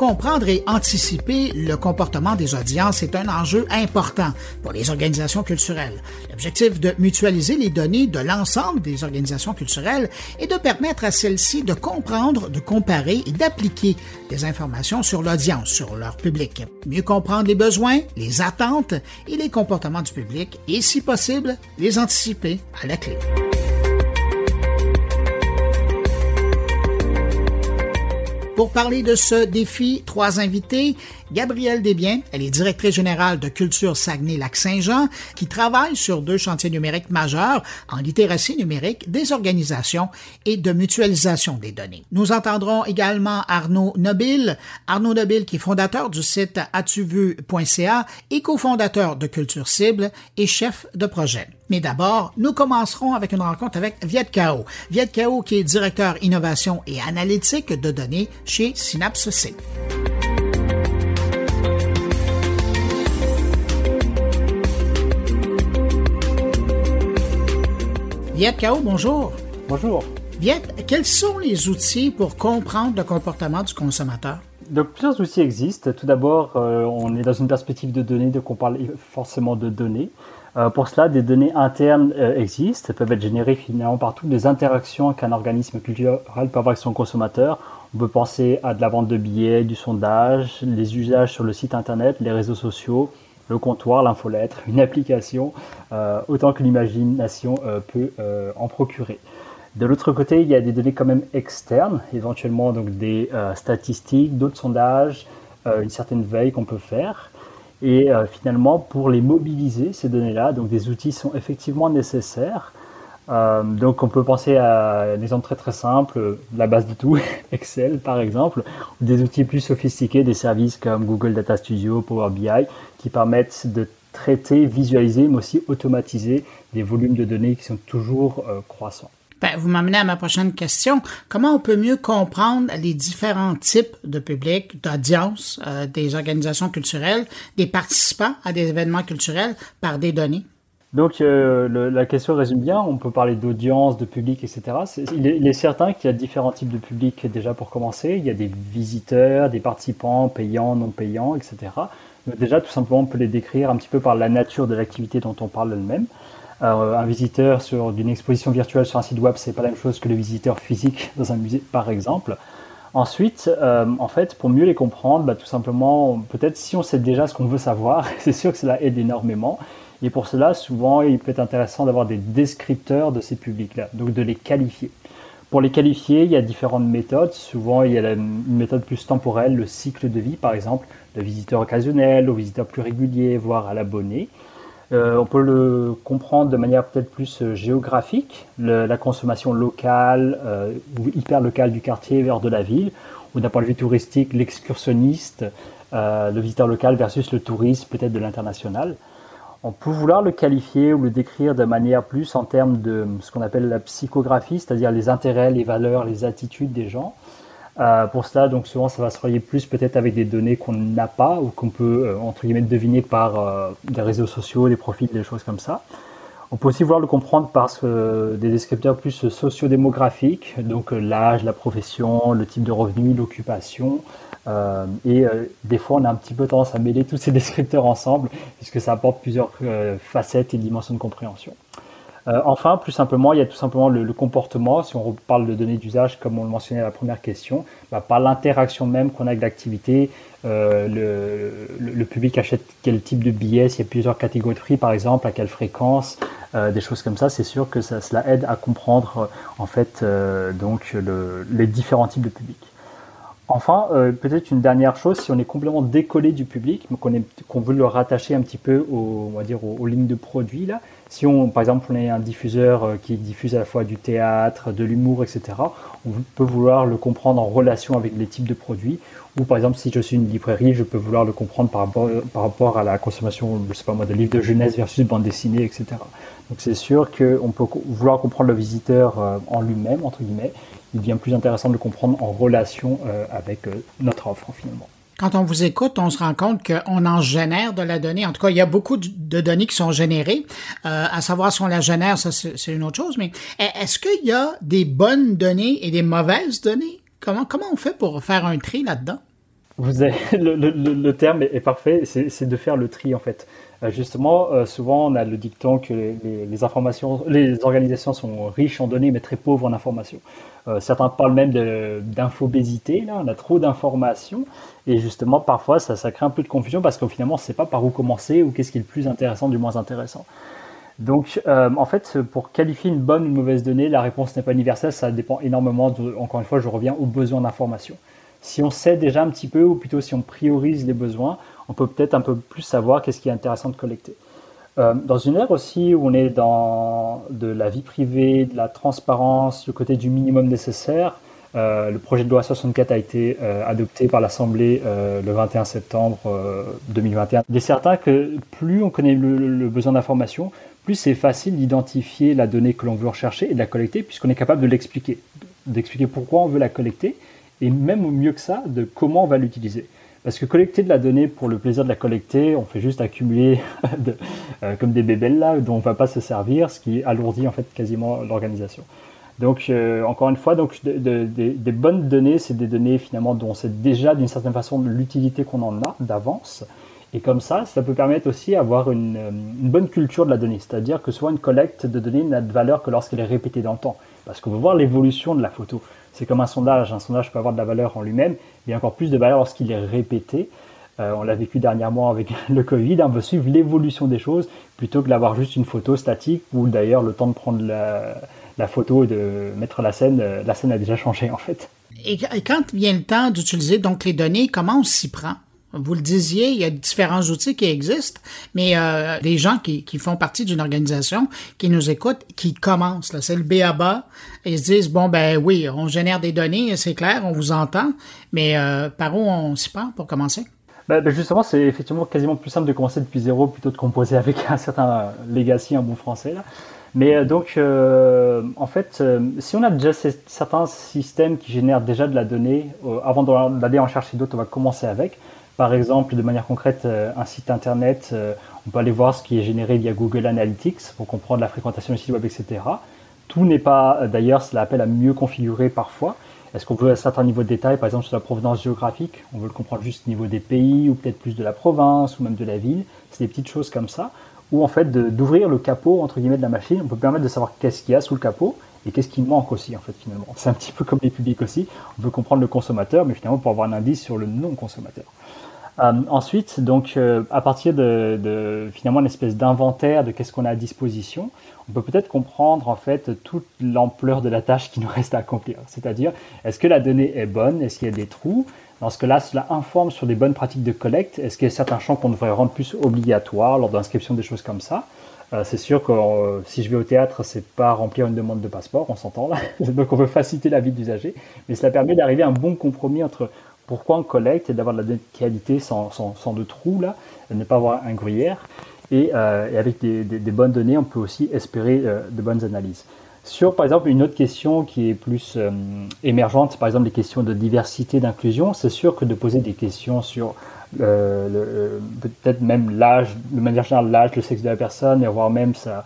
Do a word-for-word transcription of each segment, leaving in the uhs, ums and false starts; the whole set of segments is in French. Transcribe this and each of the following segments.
comprendre et anticiper le comportement des audiences est un enjeu important pour les organisations culturelles. L'objectif de mutualiser les données de l'ensemble des organisations culturelles est de permettre à celles-ci de comprendre, de comparer et d'appliquer des informations sur l'audience, sur leur public. Mieux comprendre les besoins, les attentes et les comportements du public et, si possible, les anticiper à la clé. Pour parler de ce défi, trois invités. Gabrielle Desbiens, elle est directrice générale de Culture Saguenay–Lac-Saint-Jean, qui travaille sur deux chantiers numériques majeurs en littératie numérique des organisations et de mutualisation des données. Nous entendrons également Arnaud Nobile. Arnaud Nobile qui est fondateur du site atuvu point c a et cofondateur de Culture Cible et chef de projet. Mais d'abord, nous commencerons avec une rencontre avec Viêt Cao. Viêt Cao qui est directeur innovation et analytique de données chez Synapse C. Viêt Cao, bonjour. Bonjour. Viet, quels sont les outils pour comprendre le comportement du consommateur? Donc, plusieurs outils existent. Tout d'abord, euh, on est dans une perspective de données, donc on parle forcément de données. Euh, pour cela, des données internes euh, existent. Elles peuvent être générées finalement par toutes les interactions qu'un organisme culturel peut avoir avec son consommateur. On peut penser à de la vente de billets, du sondage, les usages sur le site internet, les réseaux sociaux, le comptoir, l'infolettre, une application, euh, autant que l'imagination euh, peut euh, en procurer. De l'autre côté, il y a des données quand même externes, éventuellement donc des euh, statistiques, d'autres sondages, euh, une certaine veille qu'on peut faire. Et euh, finalement, pour les mobiliser, ces données-là, donc des outils sont effectivement nécessaires. Euh, donc on peut penser à un exemple très très simple, la base de tout, Excel par exemple, ou des outils plus sophistiqués, des services comme Google Data Studio, Power B I, qui permettent de traiter, visualiser, mais aussi automatiser des volumes de données qui sont toujours euh, croissants. Ben, vous m'amenez à ma prochaine question. Comment on peut mieux comprendre les différents types de publics, d'audiences, euh, des organisations culturelles, des participants à des événements culturels par des données? Donc euh, le, la question résume bien, on peut parler d'audience, de public, et cetera. C'est, il, est, il est certain qu'il y a différents types de publics déjà pour commencer. Il y a des visiteurs, des participants, payants, non payants, et cetera. Donc déjà, tout simplement, on peut les décrire un petit peu par la nature de l'activité dont on parle elle-même. Alors, un visiteur sur, d'une exposition virtuelle sur un site web, c'est pas la même chose que le visiteur physique dans un musée, par exemple. Ensuite, euh, en fait, pour mieux les comprendre, bah, tout simplement, peut-être si on sait déjà ce qu'on veut savoir, c'est sûr que cela aide énormément. Et pour cela, souvent, il peut être intéressant d'avoir des descripteurs de ces publics-là, donc de les qualifier. Pour les qualifier, il y a différentes méthodes. Souvent, il y a une méthode plus temporelle, le cycle de vie, par exemple, de visiteur occasionnel au visiteur plus régulier, voire à l'abonné. Euh, on peut le comprendre de manière peut-être plus géographique, le, la consommation locale euh, ou hyper locale du quartier vers de la ville, ou d'un point de vue touristique, l'excursionniste, euh, le visiteur local versus le touriste peut-être de l'international. On peut vouloir le qualifier ou le décrire de manière plus en termes de ce qu'on appelle la psychographie, c'est-à-dire les intérêts, les valeurs, les attitudes des gens. Euh, pour cela, donc souvent, ça va se relier plus peut-être avec des données qu'on n'a pas ou qu'on peut, euh, entre guillemets, deviner par euh, des réseaux sociaux, des profils, des choses comme ça. On peut aussi vouloir le comprendre par euh, des descripteurs plus sociodémographiques, donc euh, l'âge, la profession, le type de revenu, l'occupation. Euh, et euh, des fois, on a un petit peu tendance à mêler tous ces descripteurs ensemble puisque ça apporte plusieurs euh, facettes et dimensions de compréhension. Euh, enfin, plus simplement, il y a tout simplement le, le comportement. Si on parle de données d'usage, comme on le mentionnait à la première question, bah, par l'interaction même qu'on a avec l'activité, euh, le, le, le public achète quel type de billets, s'il y a plusieurs catégories de prix, par exemple, à quelle fréquence, euh, des choses comme ça. C'est sûr que ça, cela aide à comprendre en fait euh, donc le, les différents types de publics. Enfin, euh, peut-être une dernière chose, si on est complètement décollé du public, mais qu'on, est, qu'on veut le rattacher un petit peu au, on va dire, aux, aux lignes de produits, là. Si on, par exemple, on est un diffuseur qui diffuse à la fois du théâtre, de l'humour, et cetera, on peut vouloir le comprendre en relation avec les types de produits. Ou par exemple, si je suis une librairie, je peux vouloir le comprendre par rapport, par rapport à la consommation, je sais pas moi, de livres de jeunesse versus bande dessinée, et cetera. Donc c'est sûr qu'on peut vouloir comprendre le visiteur en lui-même, entre guillemets. Il devient plus intéressant de le comprendre en relation euh, avec euh, notre offre, finalement. Quand on vous écoute, on se rend compte qu'on en génère de la donnée. En tout cas, il y a beaucoup de données qui sont générées. Euh, à savoir si on la génère, ça, c'est une autre chose. Mais est-ce qu'il y a des bonnes données et des mauvaises données? Comment, comment on fait pour faire un tri là-dedans? Vous avez, le, le, le terme est, est parfait, c'est de faire le tri en fait. Euh, justement, euh, souvent on a le dicton que les, les, informations, les organisations sont riches en données mais très pauvres en informations. Euh, certains parlent même d'infobésité, là, on a trop d'informations et justement parfois ça, ça crée un peu de confusion parce que finalement on ne sait pas par où commencer ou qu'est-ce qui est le plus intéressant du moins intéressant. Donc, euh, en fait, pour qualifier une bonne ou une mauvaise donnée, la réponse n'est pas universelle, ça dépend énormément, de, encore une fois, je reviens aux besoins d'information. Si on sait déjà un petit peu, ou plutôt si on priorise les besoins, on peut peut-être un peu plus savoir qu'est-ce qui est intéressant de collecter. Euh, dans une ère aussi où on est dans de la vie privée, de la transparence, le côté du minimum nécessaire, euh, le projet de loi soixante-quatre a été euh, adopté par l'Assemblée euh, le vingt et un septembre deux mille vingt et un. Il est certain que plus on connaît le, le besoin d'information, plus c'est facile d'identifier la donnée que l'on veut rechercher et de la collecter, puisqu'on est capable de l'expliquer, d'expliquer pourquoi on veut la collecter, et même au mieux que ça, de comment on va l'utiliser. Parce que collecter de la donnée pour le plaisir de la collecter, on fait juste accumuler de, euh, comme des bébelles là, dont on ne va pas se servir, ce qui alourdit en fait quasiment l'organisation. Donc euh, encore une fois, donc, de, de, de, des bonnes données, c'est des données finalement dont on sait déjà d'une certaine façon l'utilité qu'on en a d'avance. Et comme ça, ça peut permettre aussi d'avoir une, une bonne culture de la donnée. C'est-à-dire que souvent une collecte de données n'a de valeur que lorsqu'elle est répétée dans le temps. Parce qu'on veut voir l'évolution de la photo. C'est comme un sondage. Un sondage peut avoir de la valeur en lui-même, mais encore plus de valeur lorsqu'il est répété. Euh, on l'a vécu dernièrement avec le Covid. On veut suivre l'évolution des choses plutôt que d'avoir juste une photo statique où d'ailleurs le temps de prendre la, la photo et de mettre la scène, la scène a déjà changé en fait. Et quand vient le temps d'utiliser donc les données, comment on s'y prend ? Vous le disiez, il y a différents outils qui existent, mais euh, les gens qui, qui font partie d'une organisation, qui nous écoutent, qui commencent, là, c'est le B A B A, et ils se disent, bon, ben oui, on génère des données, c'est clair, on vous entend, mais euh, par où on s'y prend pour commencer? Ben, ben justement, c'est effectivement quasiment plus simple de commencer depuis zéro plutôt que de composer avec un certain legacy en bon français, là. Mais donc, euh, en fait, euh, si on a déjà ces, certains systèmes qui génèrent déjà de la donnée, euh, avant d'aller en chercher d'autres, on va commencer avec. Par exemple, de manière concrète, un site internet, on peut aller voir ce qui est généré via Google Analytics pour comprendre la fréquentation du site web, et cetera. Tout n'est pas, d'ailleurs, cela appelle à mieux configurer parfois. Est-ce qu'on veut un certain niveau de détail, par exemple sur la provenance géographique? On veut le comprendre juste au niveau des pays ou peut-être plus de la province ou même de la ville. C'est des petites choses comme ça. Ou en fait, d'ouvrir le capot, entre guillemets, de la machine, on peut permettre de savoir qu'est-ce qu'il y a sous le capot. Et qu'est-ce qui manque aussi, en fait, finalement? C'est un petit peu comme les publics aussi. On veut comprendre le consommateur, mais finalement, pour avoir un indice sur le non-consommateur. Euh, ensuite, donc, euh, à partir de, de finalement une espèce d'inventaire de qu'est-ce qu'on a à disposition, on peut peut-être comprendre, en fait, toute l'ampleur de la tâche qui nous reste à accomplir. C'est-à-dire, est-ce que la donnée est bonne? Est-ce qu'il y a des trous? Dans ce cas-là, cela informe sur des bonnes pratiques de collecte. Est-ce qu'il y a certains champs qu'on devrait rendre plus obligatoires lors d'inscription, des choses comme ça? Euh, c'est sûr que euh, si je vais au théâtre, c'est pas remplir une demande de passeport, on s'entend là. Donc on veut faciliter la vie de l'usager, mais cela permet d'arriver à un bon compromis entre pourquoi on collecte et d'avoir de la qualité sans, sans, sans de trous là, et ne pas avoir un gruyère. Et, euh, et avec des, des, des bonnes données, on peut aussi espérer euh, de bonnes analyses. Sur par exemple une autre question qui est plus euh, émergente, par exemple les questions de diversité, d'inclusion, c'est sûr que de poser des questions sur Euh, peut-être même l'âge, de manière générale l'âge, le sexe de la personne, et voire même sa,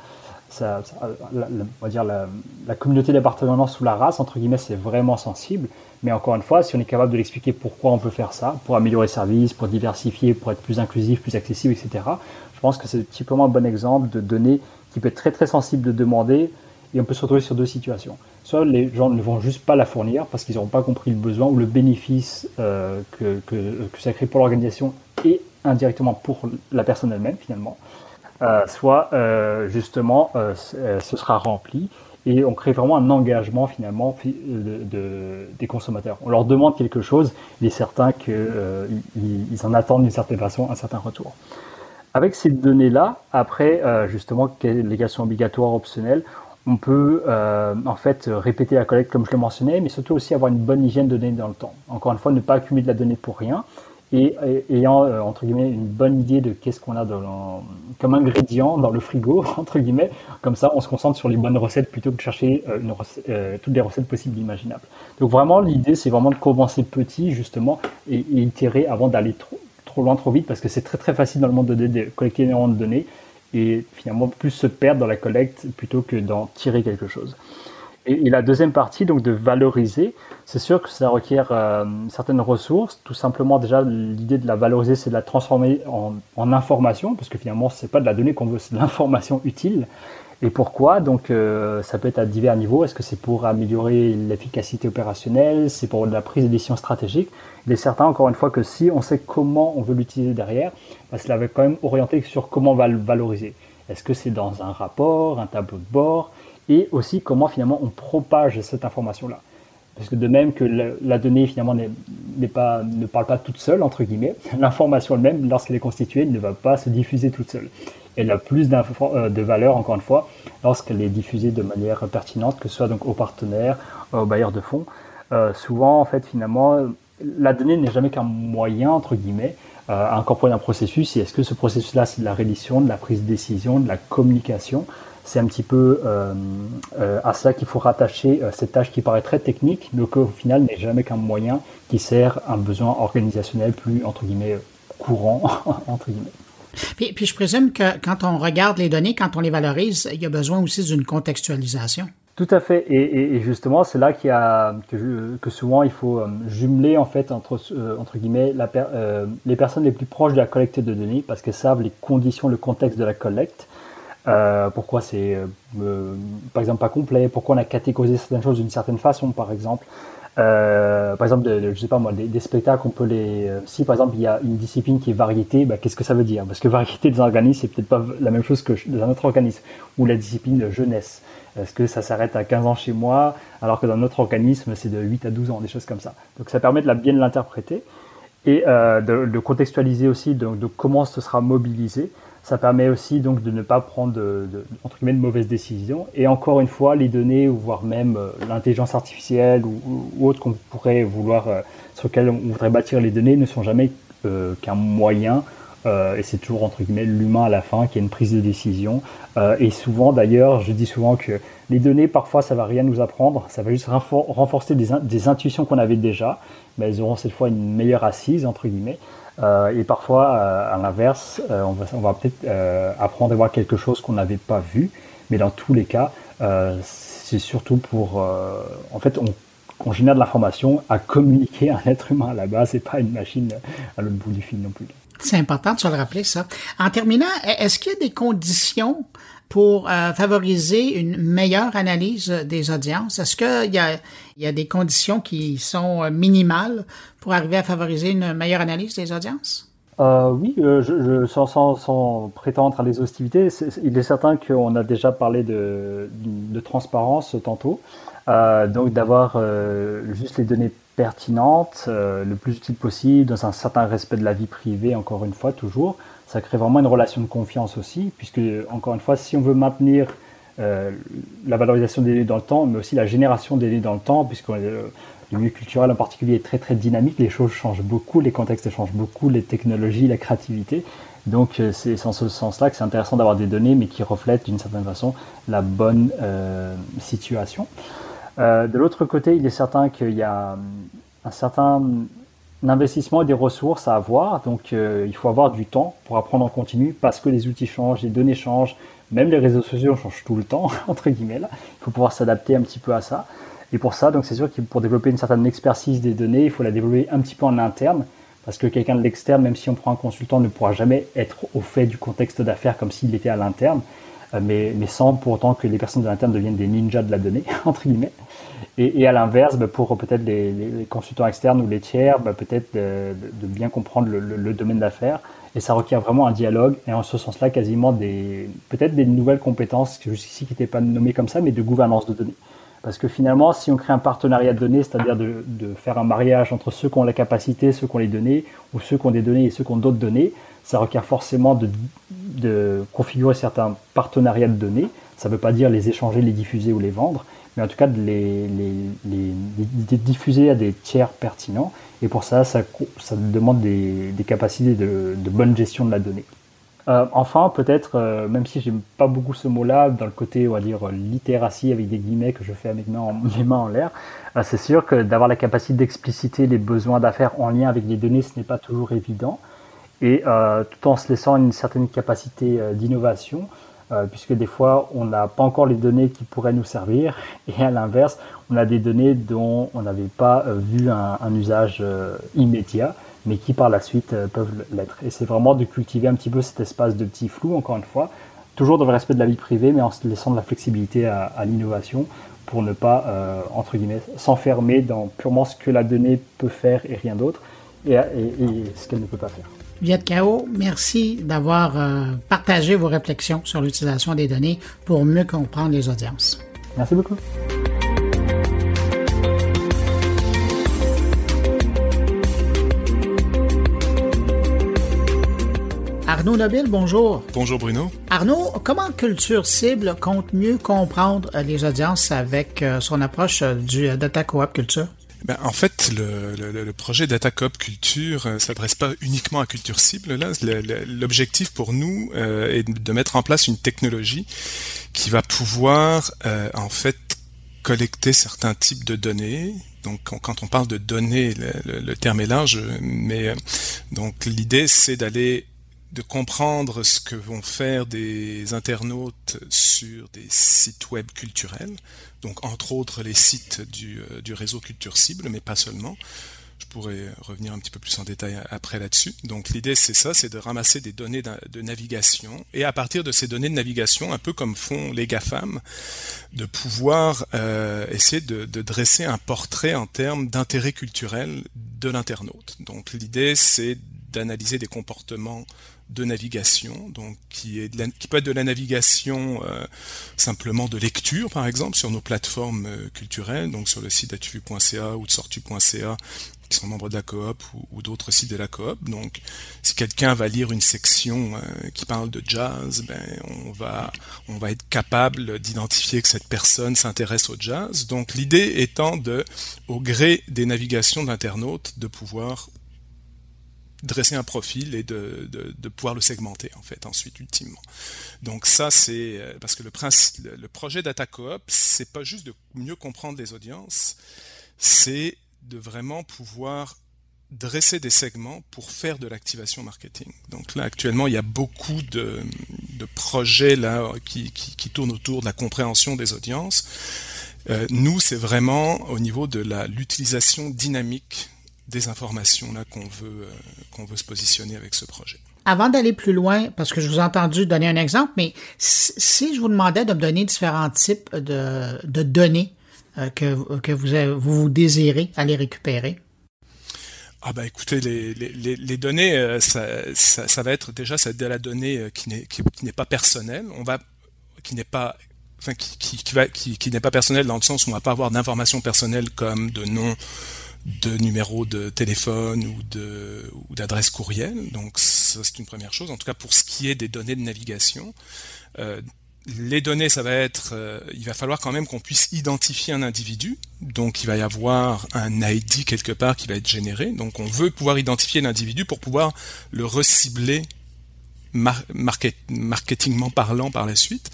sa, sa, la, la, on va dire la, la communauté d'appartenance ou la race, entre guillemets, c'est vraiment sensible. Mais encore une fois, si on est capable de l'expliquer pourquoi on peut faire ça, pour améliorer le service, pour diversifier, pour être plus inclusif, plus accessible, et cetera, je pense que c'est typiquement un bon exemple de données qui peut être très très sensible de demander, et on peut se retrouver sur deux situations. Soit les gens ne vont juste pas la fournir parce qu'ils n'auront pas compris le besoin ou le bénéfice euh, que, que, que ça crée pour l'organisation et indirectement pour la personne elle-même finalement. Euh, soit euh, justement euh, ce sera rempli et on crée vraiment un engagement finalement de, de, des consommateurs. On leur demande quelque chose, il est certain qu'ils euh, ils en attendent d'une certaine façon un certain retour. Avec ces données-là, après euh, justement les questions obligatoires, optionnelles, on peut euh, en fait répéter la collecte comme je le mentionnais, mais surtout aussi avoir une bonne hygiène de données dans le temps. Encore une fois, ne pas accumuler de la donnée pour rien et, et ayant euh, entre guillemets une bonne idée de qu'est-ce qu'on a dans, comme ingrédient dans le frigo entre guillemets. Comme ça, on se concentre sur les bonnes recettes plutôt que de chercher euh, une recette, euh, toutes les recettes possibles et imaginables. Donc vraiment, l'idée, c'est vraiment de commencer petit justement et, et itérer avant d'aller trop, trop loin, trop vite, parce que c'est très très facile dans le monde de, de, de collecter énormément de données. Et finalement plus se perdre dans la collecte plutôt que d'en tirer quelque chose. Et, et la deuxième partie, donc de valoriser, c'est sûr que ça requiert euh, certaines ressources. Tout simplement, déjà, l'idée de la valoriser, c'est de la transformer en, en information, parce que finalement, ce n'est pas de la donnée qu'on veut, c'est de l'information utile. Et pourquoi? Donc, euh, ça peut être à divers niveaux. Est-ce que c'est pour améliorer l'efficacité opérationnelle? C'est pour la prise de décision stratégique? Il est certain, encore une fois, que si on sait comment on veut l'utiliser derrière, bah, cela va quand même orienter sur comment on va le valoriser. Est-ce que c'est dans un rapport, un tableau de bord? Et aussi, comment finalement on propage cette information-là? Parce que de même que la, la donnée, finalement, n'est, n'est pas, ne parle pas toute seule, entre guillemets, l'information elle-même, lorsqu'elle est constituée, ne va pas se diffuser toute seule. Elle a plus de valeur, encore une fois, lorsqu'elle est diffusée de manière pertinente, que ce soit donc aux partenaires, aux bailleurs de fonds. Euh, souvent, en fait, finalement, la donnée n'est jamais qu'un moyen, entre guillemets, euh, à incorporer un processus. Et est-ce que ce processus-là, c'est de la reddition, de la prise de décision, de la communication? C'est un petit peu euh, euh, à cela qu'il faut rattacher euh, cette tâche qui paraît très technique, mais qu'au final n'est jamais qu'un moyen qui sert à un besoin organisationnel plus, entre guillemets, courant, entre guillemets. Puis, puis je présume que quand on regarde les données, quand on les valorise, il y a besoin aussi d'une contextualisation. Tout à fait. Et, et, et justement, c'est là qu'il y a, que, que souvent il faut jumeler en fait entre, euh, entre guillemets la per, euh, les personnes les plus proches de la collecte de données parce qu'elles savent les conditions, le contexte de la collecte. Euh, pourquoi c'est euh, par exemple pas complet, pourquoi on a catégorisé certaines choses d'une certaine façon, par exemple. Euh, par exemple, de, de, je sais pas moi, des, des spectacles, on peut les. Euh, si par exemple il y a une discipline qui est variété, bah, qu'est-ce que ça veut dire? Parce que variété des organismes, c'est peut-être pas la même chose que dans un autre organisme. Ou la discipline jeunesse. Est-ce que ça s'arrête à quinze ans chez moi, alors que dans notre organisme, c'est de huit à douze ans, des choses comme ça. Donc ça permet de la, bien de l'interpréter et euh, de, de contextualiser aussi de, de comment ce sera mobilisé. Ça permet aussi donc de ne pas prendre de, de, entre guillemets, de mauvaises décisions. Et encore une fois, les données, voire même euh, l'intelligence artificielle ou, ou, ou autre qu'on pourrait vouloir, euh, sur lequel on voudrait bâtir les données, ne sont jamais euh, qu'un moyen. Euh, et c'est toujours, entre guillemets, l'humain à la fin qui a une prise de décision. Euh, et souvent, d'ailleurs, je dis souvent que les données, parfois, ça ne va rien nous apprendre. Ça va juste renfor- renforcer des, in- des intuitions qu'on avait déjà. Mais elles auront cette fois une meilleure assise, entre guillemets. Euh, et parfois, euh, à l'inverse, euh, on va, on va peut-être euh, apprendre à voir quelque chose qu'on n'avait pas vu, mais dans tous les cas, euh, c'est surtout pour... Euh, en fait, on, on génère de l'information à communiquer à un être humain à la base et pas à une machine à l'autre bout du fil non plus. C'est important de se le rappeler, ça. En terminant, est-ce qu'il y a des conditions pour euh, favoriser une meilleure analyse des audiences? Est-ce qu'il y a, il y a des conditions qui sont minimales pour arriver à favoriser une meilleure analyse des audiences? Euh, oui, euh, je, je, sans, sans, sans prétendre à l'exhaustivité, il est certain qu'on a déjà parlé de, de transparence tantôt, euh, donc d'avoir euh, juste les données pertinentes, euh, le plus utile possible, dans un certain respect de la vie privée, encore une fois, toujours. Ça crée vraiment une relation de confiance aussi, puisque, encore une fois, si on veut maintenir euh, la valorisation des données dans le temps, mais aussi la génération des données dans le temps, puisque euh, le milieu culturel en particulier est très très dynamique, les choses changent beaucoup, les contextes changent beaucoup, les technologies, la créativité. Donc euh, c'est dans ce sens-là que c'est intéressant d'avoir des données, mais qui reflètent d'une certaine façon la bonne euh, situation. Euh, de l'autre côté, il est certain qu'il y a un certain... l'investissement et des ressources à avoir, donc euh, il faut avoir du temps pour apprendre en continu parce que les outils changent, les données changent, même les réseaux sociaux changent tout le temps, entre guillemets, là. Il faut pouvoir s'adapter un petit peu à ça. Et pour ça, donc c'est sûr que pour développer une certaine expertise des données, il faut la développer un petit peu en interne parce que quelqu'un de l'externe, même si on prend un consultant, ne pourra jamais être au fait du contexte d'affaires comme s'il était à l'interne, euh, mais, mais sans pour autant que les personnes de l'interne deviennent des ninjas de la donnée, entre guillemets. Et, et à l'inverse, bah pour peut-être les, les consultants externes ou les tiers, bah peut-être de, de bien comprendre le, le, le domaine d'affaires. Et ça requiert vraiment un dialogue et en ce sens-là, quasiment des, peut-être des nouvelles compétences jusqu'ici qui n'étaient pas nommées comme ça, mais de gouvernance de données. Parce que finalement, si on crée un partenariat de données, c'est-à-dire de, de faire un mariage entre ceux qui ont la capacité, ceux qui ont les données, ou ceux qui ont des données et ceux qui ont d'autres données, ça requiert forcément de, de configurer certains partenariats de données. Ça ne veut pas dire les échanger, les diffuser ou les vendre, mais en tout cas de les, les, les, les diffuser à des tiers pertinents. Et pour ça, ça, ça demande des, des capacités de, de bonne gestion de la donnée. Euh, enfin, peut-être, euh, même si j'aime pas beaucoup ce mot-là, dans le côté, on va dire, littératie avec des guillemets que je fais avec mes mains en, mes mains en l'air, euh, c'est sûr que d'avoir la capacité d'expliciter les besoins d'affaires en lien avec les données, ce n'est pas toujours évident. Et euh, tout en se laissant une certaine capacité euh, d'innovation, euh, puisque des fois, on n'a pas encore les données qui pourraient nous servir, et à l'inverse, on a des données dont on n'avait pas euh, vu un, un usage euh, immédiat, mais qui par la suite euh, peuvent l'être. Et c'est vraiment de cultiver un petit peu cet espace de petit flou, encore une fois, toujours dans le respect de la vie privée, mais en se laissant de la flexibilité à, à l'innovation, pour ne pas, euh, entre guillemets, s'enfermer dans purement ce que la donnée peut faire et rien d'autre, et, et, et ce qu'elle ne peut pas faire. Viêt Cao, merci d'avoir euh, partagé vos réflexions sur l'utilisation des données pour mieux comprendre les audiences. Merci beaucoup. Arnaud Nobile, bonjour. Bonjour Bruno. Arnaud, comment Culture Cible compte mieux comprendre les audiences avec son approche du Data Coop Culture? Ben, en fait, le, le, le projet Data Coop Culture euh, s'adresse pas uniquement à Culture Cible. Là, le, le, l'objectif pour nous euh, est de mettre en place une technologie qui va pouvoir euh, en fait collecter certains types de données. Donc, quand on parle de données, le, le, le terme est large, mais euh, donc l'idée c'est d'aller de comprendre ce que vont faire des internautes sur des sites web culturels, donc entre autres les sites du, du réseau Culture Cible, mais pas seulement. Je pourrais revenir un petit peu plus en détail après là-dessus. Donc l'idée c'est ça, c'est de ramasser des données de navigation, et à partir de ces données de navigation, un peu comme font les GAFAM, de pouvoir euh, essayer de, de dresser un portrait en termes d'intérêt culturel de l'internaute. Donc l'idée c'est d'analyser des comportements de navigation, donc qui, est de la, qui peut être de la navigation euh, simplement de lecture, par exemple, sur nos plateformes euh, culturelles, donc sur le site atuvu point c a ou de sortu point c a, qui sont membres de la coop, ou, ou d'autres sites de la coop. Donc, si quelqu'un va lire une section euh, qui parle de jazz, ben on va on va être capable d'identifier que cette personne s'intéresse au jazz. Donc, l'idée étant de, au gré des navigations d'internautes, de pouvoir dresser un profil et de, de, de pouvoir le segmenter, en fait, ensuite, ultimement. Donc ça, c'est... Parce que le, principe, le projet Data Coop, c'est pas juste de mieux comprendre les audiences, c'est de vraiment pouvoir dresser des segments pour faire de l'activation marketing. Donc là, actuellement, il y a beaucoup de, de projets là qui, qui, qui tournent autour de la compréhension des audiences. Euh, nous, c'est vraiment au niveau de la, l'utilisation dynamique des informations là qu'on veut, euh, qu'on veut se positionner avec ce projet. Avant d'aller plus loin, parce que je vous ai entendu donner un exemple, mais si je vous demandais de me donner différents types de, de données euh, que, que vous, vous, vous désirez aller récupérer. Ah ben écoutez, les, les, les données, ça, ça, ça va être déjà ça va être de la donnée qui n'est, qui, qui n'est pas personnelle, on va, qui n'est pas... Enfin, qui, qui, qui, va, qui, qui n'est pas personnelle dans le sens où on ne va pas avoir d'informations personnelles comme de nom, de numéro de téléphone ou de ou d'adresse courriel. Donc ça, c'est une première chose, en tout cas pour ce qui est des données de navigation. Euh, les données, ça va être euh, il va falloir quand même qu'on puisse identifier un individu, donc il va y avoir un I D quelque part qui va être généré, donc on veut pouvoir identifier l'individu pour pouvoir le recibler Mar- market, marketingment parlant par la suite.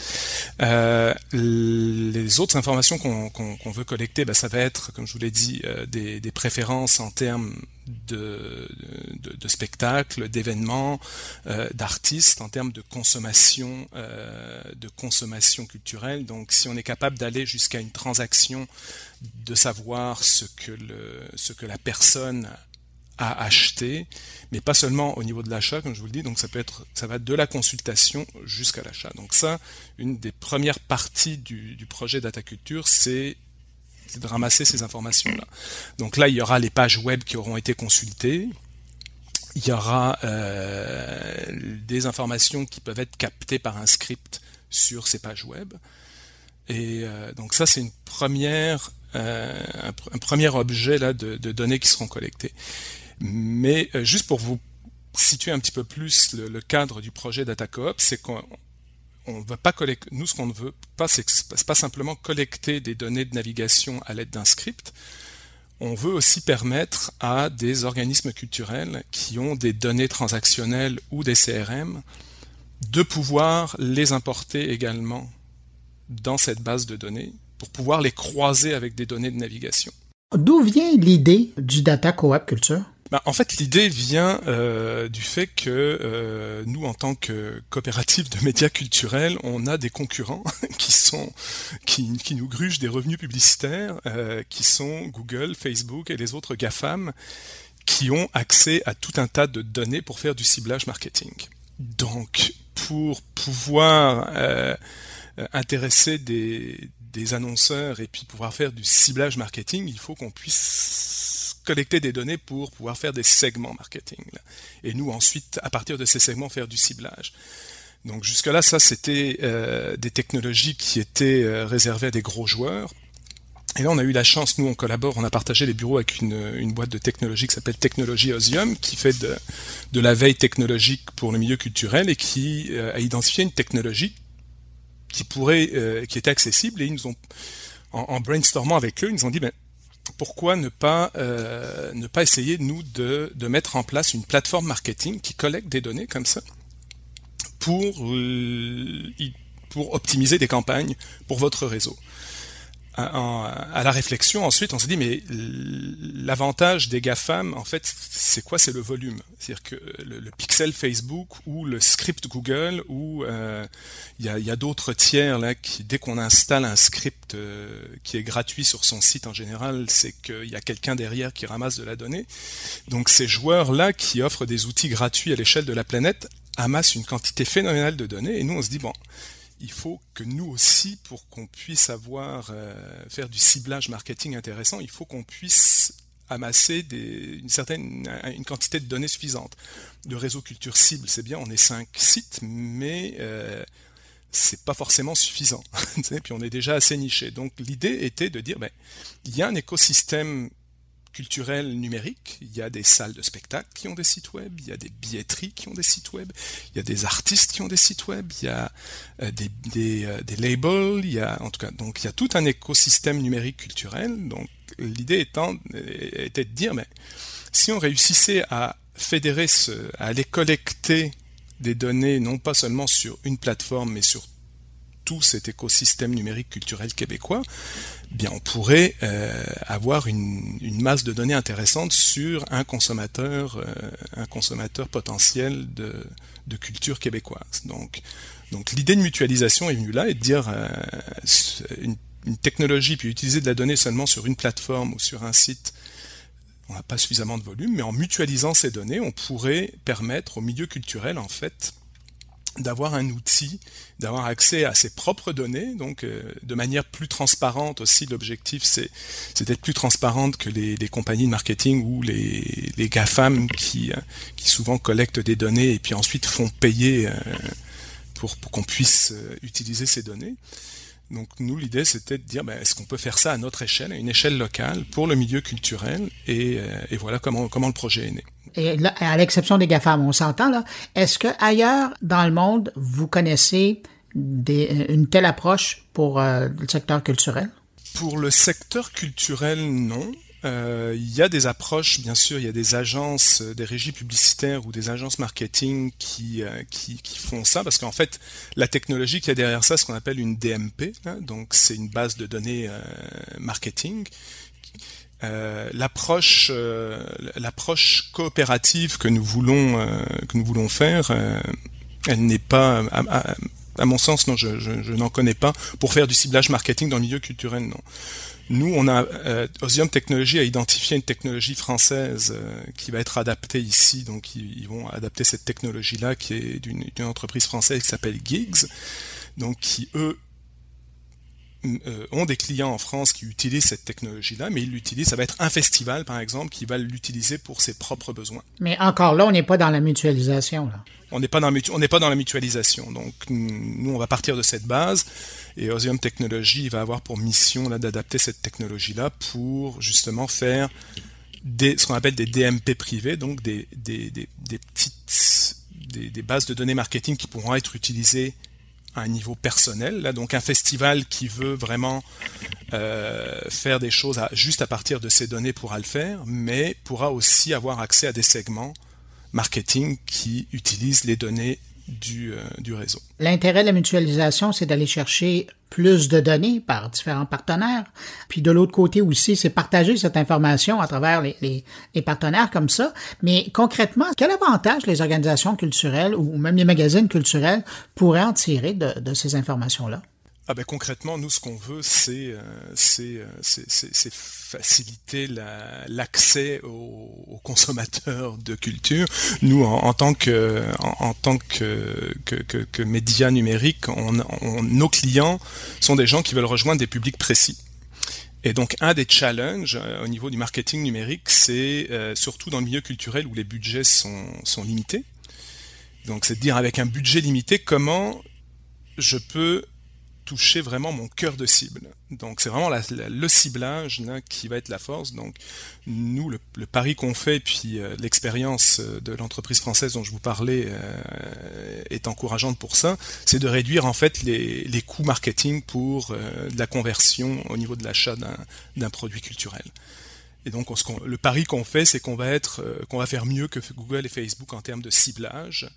Euh, les autres informations qu'on, qu'on, qu'on veut collecter, ben ça va être, comme je vous l'ai dit, euh, des, des préférences en termes de, de, de spectacles, d'événements, euh, d'artistes, en termes de consommation, euh, de consommation culturelle. Donc, si on est capable d'aller jusqu'à une transaction, de savoir ce que le, ce que la personne à acheter, mais pas seulement au niveau de l'achat, comme je vous le dis, donc ça peut être, ça va de la consultation jusqu'à l'achat. Donc ça, une des premières parties du, du projet Data Culture, c'est, c'est de ramasser ces informations-là. Donc là, il y aura les pages web qui auront été consultées, il y aura euh, des informations qui peuvent être captées par un script sur ces pages web, et euh, donc ça, c'est une première, euh, un, un premier objet là de, de données qui seront collectées. Mais euh, juste pour vous situer un petit peu plus le, le cadre du projet Data Coop, c'est qu'on on va pas collecter. Nous, ce qu'on ne veut pas, c'est, c'est pas simplement collecter des données de navigation à l'aide d'un script. On veut aussi permettre à des organismes culturels qui ont des données transactionnelles ou des C R M de pouvoir les importer également dans cette base de données pour pouvoir les croiser avec des données de navigation. D'où vient l'idée du Data Coop Culture? Bah, en fait, l'idée vient euh, du fait que euh, nous, en tant que coopérative de médias culturels, on a des concurrents qui sont qui, qui nous grugent des revenus publicitaires, euh, qui sont Google, Facebook et les autres GAFAM, qui ont accès à tout un tas de données pour faire du ciblage marketing. Donc, pour pouvoir euh, intéresser des, des annonceurs et puis pouvoir faire du ciblage marketing, il faut qu'on puisse collecter des données pour pouvoir faire des segments marketing. Là. Et nous, ensuite, à partir de ces segments, faire du ciblage. Donc, jusque-là, ça, c'était euh, des technologies qui étaient euh, réservées à des gros joueurs. Et là, on a eu la chance, nous, on collabore, on a partagé les bureaux avec une, une boîte de technologie qui s'appelle Technologie Ozium, qui fait de, de la veille technologique pour le milieu culturel et qui euh, a identifié une technologie qui pourrait, euh, qui était accessible. Et ils nous ont, en, en brainstormant avec eux, ils nous ont dit, ben, pourquoi ne pas, euh, ne pas essayer, nous, de, de mettre en place une plateforme marketing qui collecte des données comme ça pour, euh, pour optimiser des campagnes pour votre réseau. À la réflexion, ensuite, on s'est dit, mais l'avantage des GAFAM, en fait, c'est quoi? C'est le volume. C'est-à-dire que le, le pixel Facebook ou le script Google, ou euh, il y a, y a d'autres tiers, là, qui, dès qu'on installe un script euh, qui est gratuit sur son site en général, c'est qu'il y a quelqu'un derrière qui ramasse de la donnée. Donc, ces joueurs-là qui offrent des outils gratuits à l'échelle de la planète amassent une quantité phénoménale de données. Et nous, on se dit, bon... il faut que nous aussi, pour qu'on puisse avoir euh, faire du ciblage marketing intéressant, il faut qu'on puisse amasser des, une certaine une quantité de données suffisante. Le réseau Culture Cible, c'est bien, on est cinq sites, mais euh, c'est pas forcément suffisant. Puis on est déjà assez niché. Donc l'idée était de dire, ben, il y a un écosystème culturel numérique, il y a des salles de spectacle qui ont des sites web, il y a des billetteries qui ont des sites web, il y a des artistes qui ont des sites web, il y a des, des, des labels, il y a, en tout cas, donc il y a tout un écosystème numérique culturel. Donc l'idée étant était de dire, mais si on réussissait à fédérer, ce, à aller collecter des données non pas seulement sur une plateforme, mais sur tout cet écosystème numérique culturel québécois, bien on pourrait euh, avoir une, une masse de données intéressantes sur un consommateur, euh, un consommateur potentiel de, de culture québécoise. Donc, donc l'idée de mutualisation est venue là, et de dire euh, une, une technologie puis utiliser de la donnée seulement sur une plateforme ou sur un site, on n'a pas suffisamment de volume, mais en mutualisant ces données, on pourrait permettre au milieu culturel en fait d'avoir un outil, d'avoir accès à ses propres données, donc euh, de manière plus transparente aussi. L'objectif, c'est, c'est d'être plus transparente que les, les compagnies de marketing ou les, les GAFAM qui, hein, qui souvent collectent des données et puis ensuite font payer euh, pour, pour qu'on puisse euh, utiliser ces données. Donc nous, l'idée, c'était de dire, ben, est-ce qu'on peut faire ça à notre échelle, à une échelle locale, pour le milieu culturel, et, euh, et voilà comment, comment le projet est né. Et là, à l'exception des GAFAM, on s'entend là, est-ce qu'ailleurs dans le monde, vous connaissez des, une telle approche pour euh, le secteur culturel? Pour le secteur culturel, non. Euh, il y a des approches, bien sûr, il y a des agences, des régies publicitaires ou des agences marketing qui, euh, qui, qui font ça, parce qu'en fait, la technologie qu'il y a derrière ça, c'est ce qu'on appelle une D M P, hein, donc c'est une base de données euh, marketing. Euh, l'approche, euh, l'approche coopérative que nous voulons, euh, que nous voulons faire, euh, elle n'est pas, à, à, à mon sens, non, je, je, je n'en connais pas, pour faire du ciblage marketing dans le milieu culturel, non. Nous, on a, euh, Ozium Technologies a identifié une technologie française euh, qui va être adaptée ici. Donc, ils, ils vont adapter cette technologie-là qui est d'une, d'une entreprise française qui s'appelle Gigs. Donc, qui, eux, euh, ont des clients en France qui utilisent cette technologie-là, mais ils l'utilisent. Ça va être un festival, par exemple, qui va l'utiliser pour ses propres besoins. Mais encore là, on n'est pas dans la mutualisation, là. On n'est pas dans, on n'est pas dans la mutualisation. Donc, nous, on va partir de cette base. Et Ozium Technologies va avoir pour mission là, d'adapter cette technologie-là pour justement faire des, ce qu'on appelle des D M P privés, donc des, des, des, des petites des, des bases de données marketing qui pourront être utilisées à un niveau personnel. Là. Donc un festival qui veut vraiment euh, faire des choses à, juste à partir de ces données pourra le faire, mais pourra aussi avoir accès à des segments marketing qui utilisent les données Du, euh, du réseau. L'intérêt de la mutualisation, c'est d'aller chercher plus de données par différents partenaires. Puis de l'autre côté aussi, c'est partager cette information à travers les, les, les partenaires comme ça. Mais concrètement, quel avantage les organisations culturelles ou même les magazines culturels pourraient en tirer de, de ces informations-là? Ah ben concrètement, nous, ce qu'on veut, c'est, euh, c'est, euh, c'est, c'est, c'est faciliter la, l'accès aux, aux consommateurs de culture. Nous, en, en tant que, en, en tant que, que, que, que médias numériques, on, on, nos clients sont des gens qui veulent rejoindre des publics précis. Et donc, un des challenges euh, au niveau du marketing numérique, c'est euh, surtout dans le milieu culturel où les budgets sont, sont limités. Donc, c'est de dire avec un budget limité, comment je peux toucher vraiment mon cœur de cible. Donc c'est vraiment la, la, le ciblage là, qui va être la force. Donc nous, le, le pari qu'on fait, puis euh, l'expérience de l'entreprise française dont je vous parlais euh, est encourageante pour ça, c'est de réduire en fait les, les coûts marketing pour euh, de la conversion au niveau de l'achat d'un, d'un produit culturel. Et donc on, ce qu'on, le pari qu'on fait, c'est qu'on va être, euh, qu'on va faire mieux que Google et Facebook en termes de ciblage.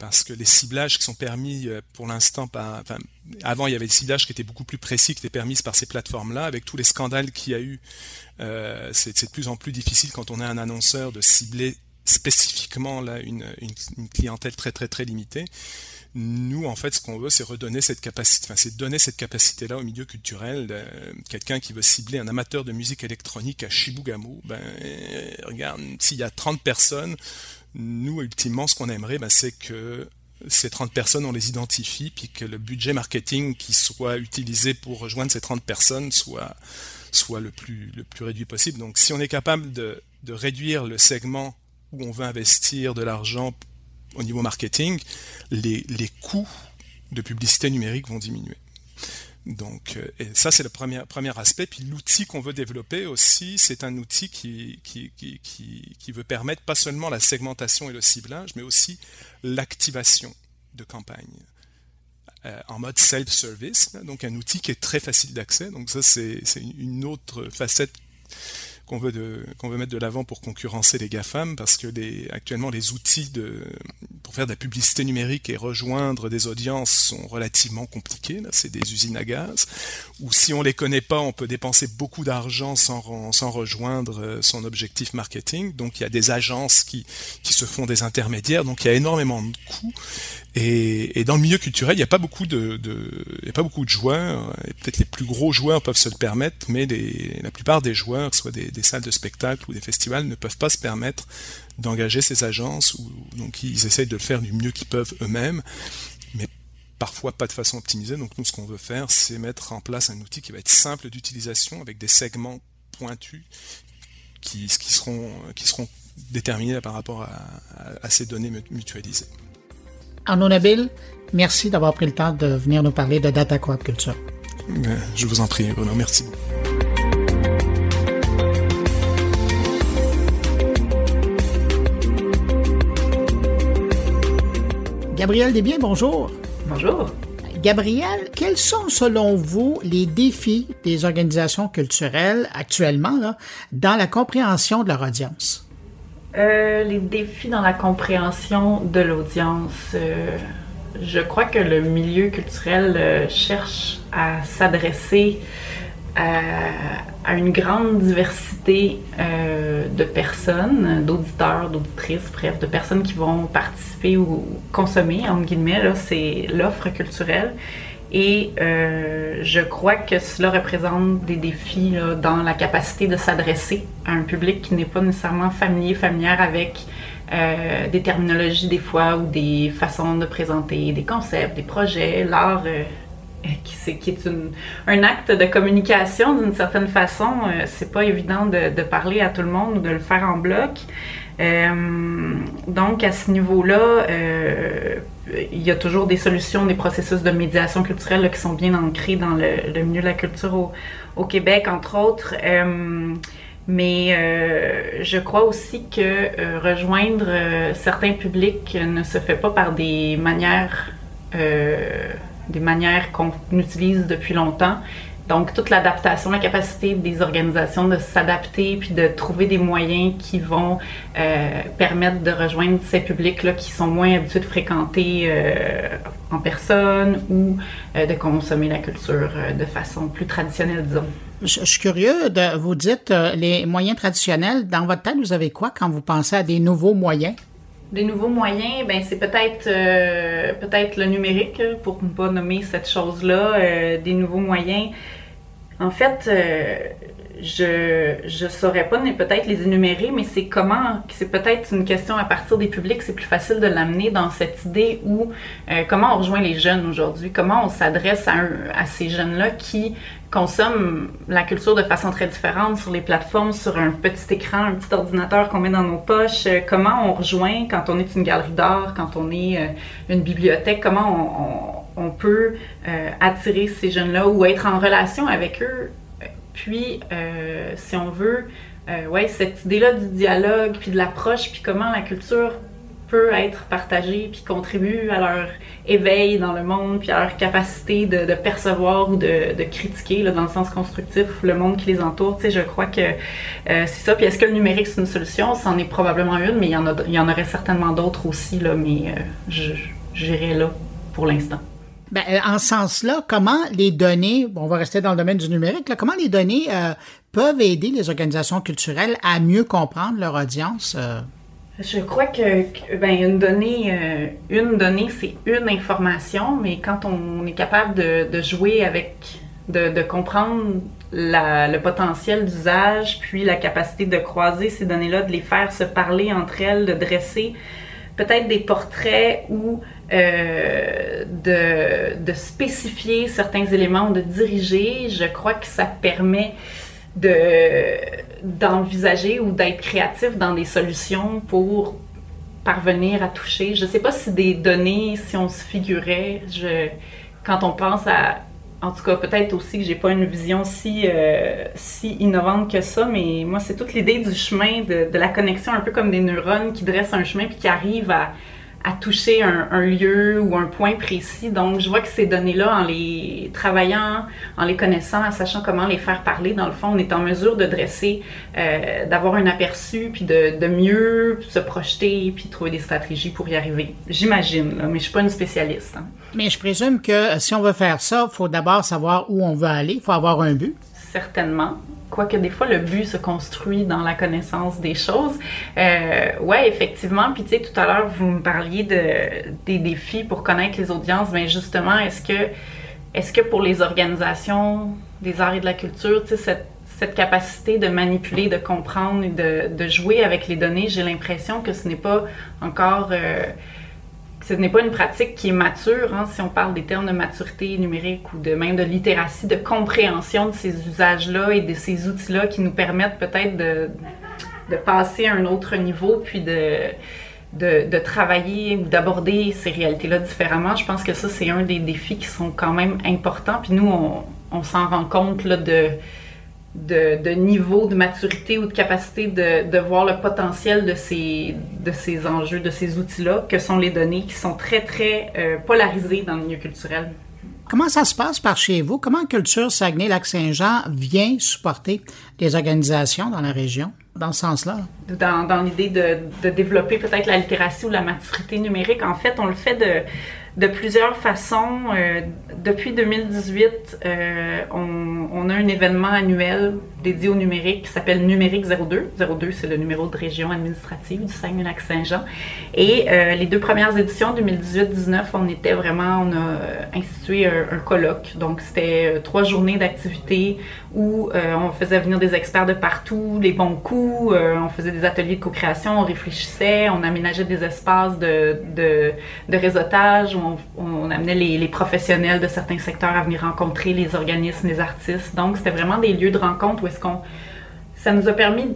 Parce que les ciblages qui sont permis pour l'instant par... Enfin, avant, il y avait des ciblages qui étaient beaucoup plus précis, qui étaient permis par ces plateformes-là. Avec tous les scandales qu'il y a eu, euh, c'est, c'est de plus en plus difficile quand on est un annonceur de cibler spécifiquement là, une, une, une clientèle très très très limitée. Nous, en fait, ce qu'on veut, c'est redonner cette capacité, enfin, c'est donner cette capacité-là au milieu culturel. Euh, quelqu'un qui veut cibler un amateur de musique électronique à Chibougamau, ben, euh, regarde, s'il y a trente personnes, nous, ultimement, ce qu'on aimerait, ben, c'est que ces trente personnes, on les identifie, puis que le budget marketing qui soit utilisé pour rejoindre ces trente personnes soit, soit le plus, le plus réduit possible. Donc, si on est capable de, de réduire le segment où on veut investir de l'argent au niveau marketing, les, les coûts de publicité numérique vont diminuer. Donc, et ça, c'est le premier, premier aspect. Puis l'outil qu'on veut développer aussi, c'est un outil qui, qui, qui, qui, qui veut permettre pas seulement la segmentation et le ciblage, mais aussi l'activation de campagne euh, en mode self-service. Donc, un outil qui est très facile d'accès. Donc, ça, c'est, c'est une autre facette qu'on veut, de, qu'on veut mettre de l'avant pour concurrencer les GAFAM, parce que les, actuellement les outils de, pour faire de la publicité numérique et rejoindre des audiences sont relativement compliqués. Là, c'est des usines à gaz, où si on les connaît pas, on peut dépenser beaucoup d'argent sans, sans rejoindre son objectif marketing. Donc il y a des agences qui, qui se font des intermédiaires, donc il y a énormément de coûts. Et, et dans le milieu culturel, il n'y a pas beaucoup de, de, il n'y a pas beaucoup de joueurs. Et peut-être les plus gros joueurs peuvent se le permettre, mais les, la plupart des joueurs, que ce soit des, des salles de spectacle ou des festivals, ne peuvent pas se permettre d'engager ces agences. Ou, donc ils essayent de le faire du mieux qu'ils peuvent eux-mêmes, mais parfois pas de façon optimisée. Donc nous, ce qu'on veut faire, c'est mettre en place un outil qui va être simple d'utilisation, avec des segments pointus qui, qui seront, qui seront déterminés par rapport à, à, à ces données mutualisées. Arnaud Nobile, merci d'avoir pris le temps de venir nous parler de Data Coop Culture. Je vous en prie, Bruno, merci beaucoup. Gabrielle Desbiens, bonjour. Bonjour. Gabrielle, quels sont selon vous les défis des organisations culturelles actuellement là, dans la compréhension de leur audience? Euh, les défis dans la compréhension de l'audience. Euh, je crois que le milieu culturel euh, cherche à s'adresser à, à une grande diversité euh, de personnes, d'auditeurs, d'auditrices, bref, de personnes qui vont participer ou consommer, entre guillemets, là, c'est l'offre culturelle. Et euh, je crois que cela représente des défis là, dans la capacité de s'adresser à un public qui n'est pas nécessairement familier, familière avec euh, des terminologies des fois ou des façons de présenter des concepts, des projets, l'art, euh, qui, c'est, qui est une, un acte de communication d'une certaine façon. Euh, c'est pas évident de, de parler à tout le monde ou de le faire en bloc. Euh, donc à ce niveau-là, euh, il y a toujours des solutions, des processus de médiation culturelle là, qui sont bien ancrés dans le, le milieu de la culture au, au Québec, entre autres. Euh, mais euh, je crois aussi que euh, rejoindre euh, certains publics ne se fait pas par des manières, euh, des manières qu'on utilise depuis longtemps, Donc, toute l'adaptation, la capacité des organisations de s'adapter puis de trouver des moyens qui vont euh, permettre de rejoindre ces publics-là qui sont moins habitués de fréquenter euh, en personne ou euh, de consommer la culture euh, de façon plus traditionnelle, disons. Je, je suis curieux, de, vous dites euh, les moyens traditionnels. Dans votre tête, vous avez quoi quand vous pensez à des nouveaux moyens? Des nouveaux moyens, ben c'est peut-être euh, peut-être le numérique, pour ne pas nommer cette chose-là, euh, des nouveaux moyens. En fait, euh, je je saurais pas peut-être les énumérer, mais c'est comment, c'est peut-être une question à partir des publics, c'est plus facile de l'amener dans cette idée où euh, comment on rejoint les jeunes aujourd'hui, comment on s'adresse à, à ces jeunes-là qui consomment la culture de façon très différente sur les plateformes, sur un petit écran, un petit ordinateur qu'on met dans nos poches. Comment on rejoint quand on est une galerie d'art, quand on est une bibliothèque, comment on, on, on peut euh, attirer ces jeunes-là ou être en relation avec eux. Puis, euh, si on veut, euh, ouais, cette idée-là du dialogue, puis de l'approche, puis comment la culture peut être partagée, puis contribue à leur éveil dans le monde, puis à leur capacité de, de percevoir ou de, de critiquer, là, dans le sens constructif, le monde qui les entoure. Tu sais, je crois que euh, c'est ça. Puis est-ce que le numérique, c'est une solution? C'en est probablement une, mais il y en a, il y en aurait certainement d'autres aussi, là, mais euh, je, j'irai là pour l'instant. Ben, en ce sens-là, comment les données, on va rester dans le domaine du numérique, là, comment les données euh, peuvent aider les organisations culturelles à mieux comprendre leur audience? Euh? Je crois que, que ben, une donnée, euh, une donnée, c'est une information, mais quand on est capable de, de jouer avec, de, de comprendre la, le potentiel d'usage, puis la capacité de croiser ces données-là, de les faire se parler entre elles, de dresser peut-être des portraits ou euh, de, de spécifier certains éléments ou de diriger, je crois que ça permet de, d'envisager ou d'être créatif dans des solutions pour parvenir à toucher. Je ne sais pas si des données, si on se figurait, je, quand on pense à... En tout cas, peut-être aussi que j'ai pas une vision si, euh, si innovante que ça, mais moi, c'est toute l'idée du chemin, de, de la connexion, un peu comme des neurones qui dressent un chemin puis qui arrivent à, à toucher un, un lieu ou un point précis. Donc, je vois que ces données-là, en les travaillant, en les connaissant, en sachant comment les faire parler, dans le fond, on est en mesure de dresser, euh, d'avoir un aperçu, puis de, de mieux se projeter, puis de trouver des stratégies pour y arriver. J'imagine, là, mais je suis pas une spécialiste, hein. Mais je présume que si on veut faire ça, il faut d'abord savoir où on veut aller, il faut avoir un but. Certainement. Quoique des fois, le but se construit dans la connaissance des choses. Euh, oui, effectivement. Puis tu sais, tout à l'heure, vous me parliez de, des défis pour connaître les audiences. Bien justement, est-ce que, est-ce que pour les organisations des arts et de la culture, tu sais, cette, cette capacité de manipuler, de comprendre et de, de jouer avec les données, j'ai l'impression que ce n'est pas encore... Euh, Ce n'est pas une pratique qui est mature, hein, si on parle des termes de maturité numérique ou de même de littératie, de compréhension de ces usages-là et de ces outils-là qui nous permettent peut-être de, de passer à un autre niveau puis de, de, de travailler ou d'aborder ces réalités-là différemment. Je pense que ça, c'est un des défis qui sont quand même importants. Puis nous, on, on s'en rend compte là, de... De, de niveau de maturité ou de capacité de, de voir le potentiel de ces, de ces enjeux, de ces outils-là, que sont les données, qui sont très, très euh, polarisées dans le milieu culturel. Comment ça se passe par chez vous? Comment Culture Saguenay–Lac-Saint-Jean vient supporter des organisations dans la région, dans ce sens-là? Dans, dans l'idée de, de développer peut-être la littératie ou la maturité numérique, en fait, on le fait de... De plusieurs façons. Euh, depuis deux mille dix-huit, euh, on, on a un événement annuel dédié au numérique qui s'appelle Numérique zéro deux. zéro deux, c'est le numéro de région administrative du Saguenay–Lac-Saint-Jean. Et euh, les deux premières éditions, deux mille dix-huit dix-neuf, on était vraiment, on a institué un, un colloque. Donc, c'était trois journées d'activités où euh, on faisait venir des experts de partout, les bons coups, euh, on faisait des ateliers de co-création, on réfléchissait, on aménageait des espaces de, de, de réseautage, où on, on amenait les, les professionnels de certains secteurs à venir rencontrer les organismes, les artistes. Donc, c'était vraiment des lieux de rencontre où est-ce qu'on... Ça nous a permis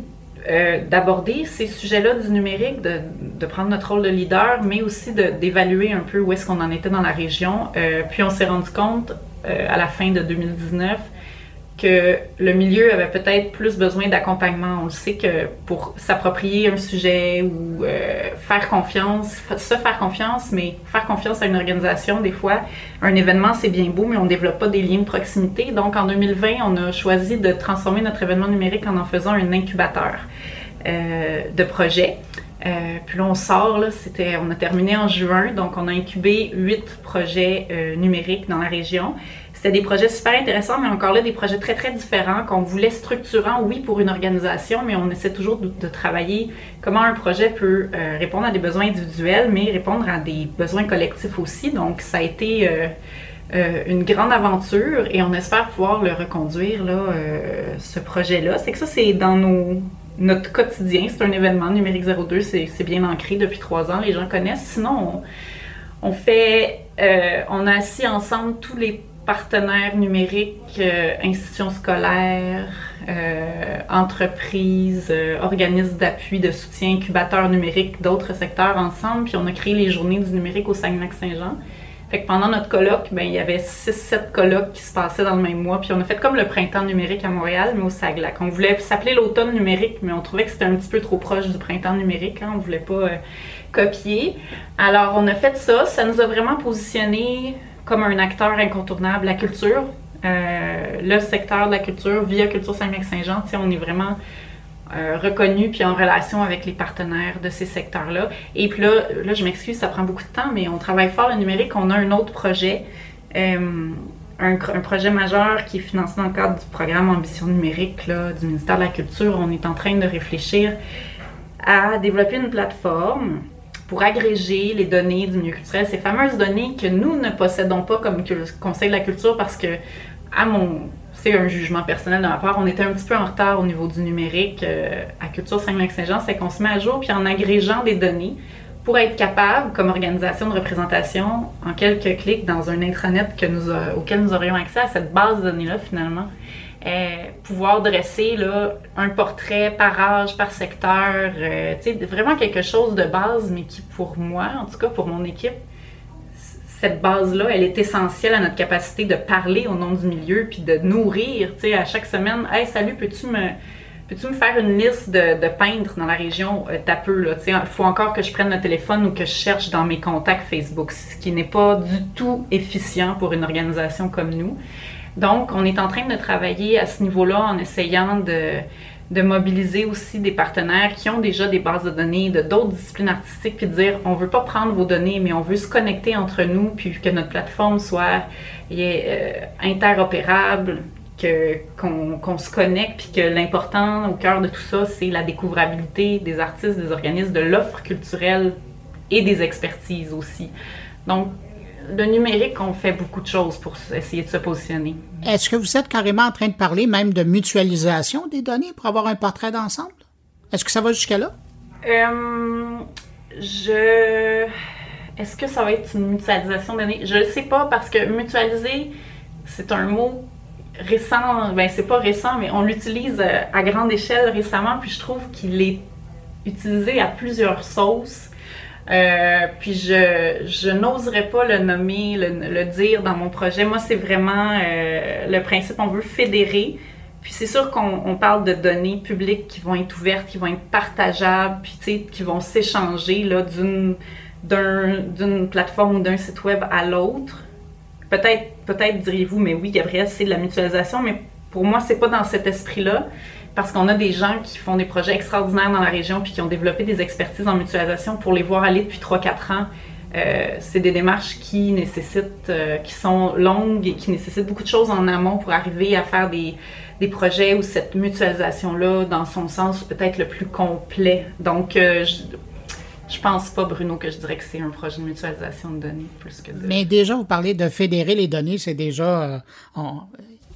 euh, d'aborder ces sujets-là du numérique, de, de prendre notre rôle de leader, mais aussi de, d'évaluer un peu où est-ce qu'on en était dans la région. Euh, puis, on s'est rendu compte, euh, à la fin de deux mille dix-neuf, que le milieu avait peut-être plus besoin d'accompagnement. On le sait que pour s'approprier un sujet ou euh, faire confiance, se faire confiance, mais faire confiance à une organisation, des fois, un événement, c'est bien beau, mais on ne développe pas des liens de proximité. Donc, en deux mille vingt, on a choisi de transformer notre événement numérique en en faisant un incubateur euh, de projets. Euh, puis là, on sort, là, c'était, on a terminé en juin, donc on a incubé huit projets euh, numériques dans la région. C'était des projets super intéressants, mais encore là, des projets très, très différents qu'on voulait structurants, oui, pour une organisation, mais on essaie toujours de, de travailler comment un projet peut euh, répondre à des besoins individuels, mais répondre à des besoins collectifs aussi. Donc, ça a été euh, euh, une grande aventure et on espère pouvoir le reconduire, là, euh, ce projet-là. C'est que ça, c'est dans nos... notre quotidien. C'est un événement, Numérique zéro deux, c'est, c'est bien ancré depuis trois ans, les gens connaissent. Sinon, on, on fait, euh, on a assis ensemble tous les partenaires numériques, euh, institutions scolaires, euh, entreprises, euh, organismes d'appui, de soutien, incubateurs numériques, d'autres secteurs ensemble, puis on a créé les journées du numérique au Saguenay–Lac-Saint-Jean. Fait que pendant notre colloque, ben, il y avait six sept colloques qui se passaient dans le même mois. Puis on a fait comme le printemps numérique à Montréal, mais au Saguenay. On voulait s'appeler l'automne numérique, mais on trouvait que c'était un petit peu trop proche du printemps numérique. Hein. On ne voulait pas euh, copier. Alors on a fait ça. Ça nous a vraiment positionnés comme un acteur incontournable. La culture, euh, le secteur de la culture, via Culture Saguenay–Lac-Saint-Jean, on est vraiment... Euh, reconnu puis en relation avec les partenaires de ces secteurs-là. Et puis là, là je m'excuse, ça prend beaucoup de temps, mais on travaille fort le numérique. On a un autre projet, euh, un, un projet majeur qui est financé dans le cadre du programme Ambition numérique là, du ministère de la Culture. On est en train de réfléchir à développer une plateforme pour agréger les données du milieu culturel, ces fameuses données que nous ne possédons pas comme Conseil de la Culture parce que, à mon... c'est un jugement personnel de ma part. On était un petit peu en retard au niveau du numérique euh, à Culture Saguenay–Lac-Saint-Jean. C'est qu'on se met à jour puis en agrégeant des données pour être capable, comme organisation de représentation, en quelques clics dans un intranet que nous a, auquel nous aurions accès à cette base de données-là, finalement, euh, pouvoir dresser là, un portrait par âge, par secteur, euh, tu sais, vraiment quelque chose de base, mais qui pour moi, en tout cas pour mon équipe, cette base-là, elle est essentielle à notre capacité de parler au nom du milieu puis de nourrir, tu sais, à chaque semaine. « Hey, salut, peux-tu me, peux-tu me faire une liste de, de peintres dans la région? Euh, t'as peu, là, tu sais, il faut encore que je prenne le téléphone ou que je cherche dans mes contacts Facebook, ce qui n'est pas du tout efficient pour une organisation comme nous. » Donc, on est en train de travailler à ce niveau-là en essayant de... de mobiliser aussi des partenaires qui ont déjà des bases de données de d'autres disciplines artistiques, puis de dire on veut pas prendre vos données, mais on veut se connecter entre nous, puis que notre plateforme soit euh, interopérable, que, qu'on, qu'on se connecte, puis que l'important au cœur de tout ça, c'est la découvrabilité des artistes, des organismes, de l'offre culturelle et des expertises aussi. Donc, le numérique, on fait beaucoup de choses pour essayer de se positionner. Est-ce que vous êtes carrément en train de parler même de mutualisation des données pour avoir un portrait d'ensemble? Est-ce que ça va jusqu'à là? Euh, je... Est-ce que ça va être une mutualisation des données? Je ne sais pas parce que mutualiser, c'est un mot récent. Ben c'est pas récent, mais on l'utilise à grande échelle récemment, puis je trouve qu'il est utilisé à plusieurs sauces. Euh, puis je, je n'oserais pas le nommer, le, le dire dans mon projet. Moi, c'est vraiment euh, le principe, on veut fédérer. Puis c'est sûr qu'on on parle de données publiques qui vont être ouvertes, qui vont être partageables, puis tu sais, qui vont s'échanger là, d'une, d'un, d'une plateforme ou d'un site web à l'autre. Peut-être, peut-être diriez-vous, mais oui, Gabrielle, c'est de la mutualisation, mais pour moi, c'est pas dans cet esprit-là. Parce qu'on a des gens qui font des projets extraordinaires dans la région puis qui ont développé des expertises en mutualisation pour les voir aller depuis trois quatre ans. Euh, c'est des démarches qui nécessitent, euh, qui sont longues et qui nécessitent beaucoup de choses en amont pour arriver à faire des, des projets où cette mutualisation-là, dans son sens, peut-être le plus complet. Donc, euh, je... Je pense pas, Bruno, que je dirais que c'est un projet de mutualisation de données plus que de... Mais déjà, vous parlez de fédérer les données, c'est déjà... Euh, on...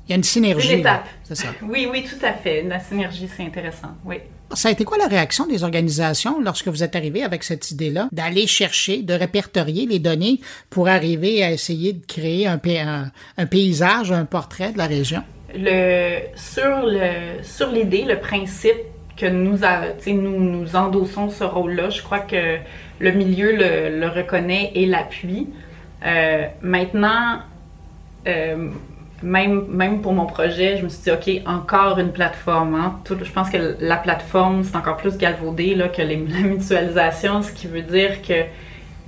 Il y a une synergie. C'est une étape. C'est ça. Oui, oui, tout à fait. La synergie, c'est intéressant, oui. Ça a été quoi la réaction des organisations lorsque vous êtes arrivé avec cette idée-là, d'aller chercher, de répertorier les données pour arriver à essayer de créer un, un, un paysage, un portrait de la région? Le, sur, le, sur l'idée, le principe, que nous, nous, nous endossons ce rôle-là. Je crois que le milieu le, le reconnaît et l'appuie. Euh, maintenant, euh, même, même pour mon projet, je me suis dit, OK, encore une plateforme. Hein. Tout, je pense que la plateforme, c'est encore plus galvaudé là, que les, la mutualisation, ce qui veut dire que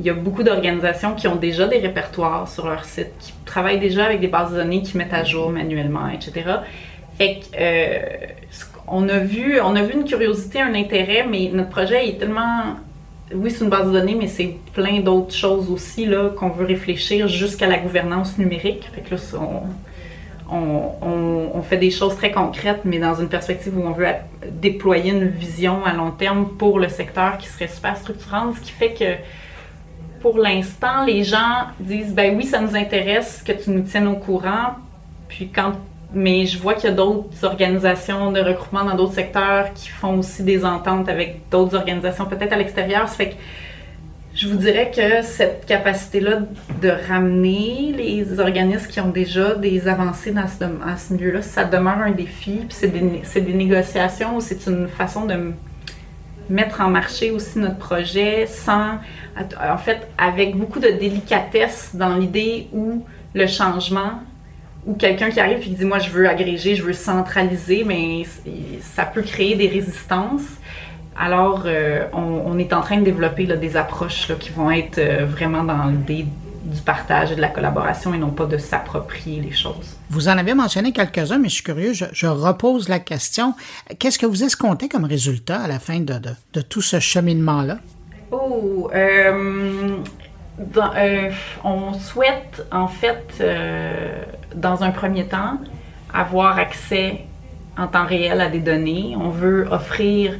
il y a beaucoup d'organisations qui ont déjà des répertoires sur leur site, qui travaillent déjà avec des bases de données qui mettent à jour manuellement, et cetera. Fait que, euh, on a vu, on a vu une curiosité, un intérêt, mais notre projet est tellement... Oui, c'est une base de données, mais c'est plein d'autres choses aussi là, qu'on veut réfléchir jusqu'à la gouvernance numérique. Fait que là, on, on, on fait des choses très concrètes, mais dans une perspective où on veut déployer une vision à long terme pour le secteur qui serait super structurante, ce qui fait que pour l'instant, les gens disent « ben oui, ça nous intéresse que tu nous tiennes au courant », puis quand, mais je vois qu'il y a d'autres organisations de recrutement dans d'autres secteurs qui font aussi des ententes avec d'autres organisations, peut-être à l'extérieur. Ça fait que je vous dirais que cette capacité-là de ramener les organismes qui ont déjà des avancées dans ce, à ce milieu-là, ça demeure un défi, puis c'est des, c'est des négociations, c'est une façon de... mettre en marché aussi notre projet sans, en fait, avec beaucoup de délicatesse dans l'idée où le changement, où quelqu'un qui arrive et qui dit « moi je veux agréger, je veux centraliser », mais ça peut créer des résistances. Alors, euh, on, on est en train de développer là, des approches là, qui vont être euh, vraiment dans l'idée du partage et de la collaboration et non pas de s'approprier les choses. Vous en avez mentionné quelques-uns, mais je suis curieux, je, je repose la question. Qu'est-ce que vous escomptez comme résultat à la fin de, de, de tout ce cheminement-là? Oh, euh, dans, euh, on souhaite, en fait, euh, dans un premier temps, avoir accès en temps réel à des données. On veut offrir...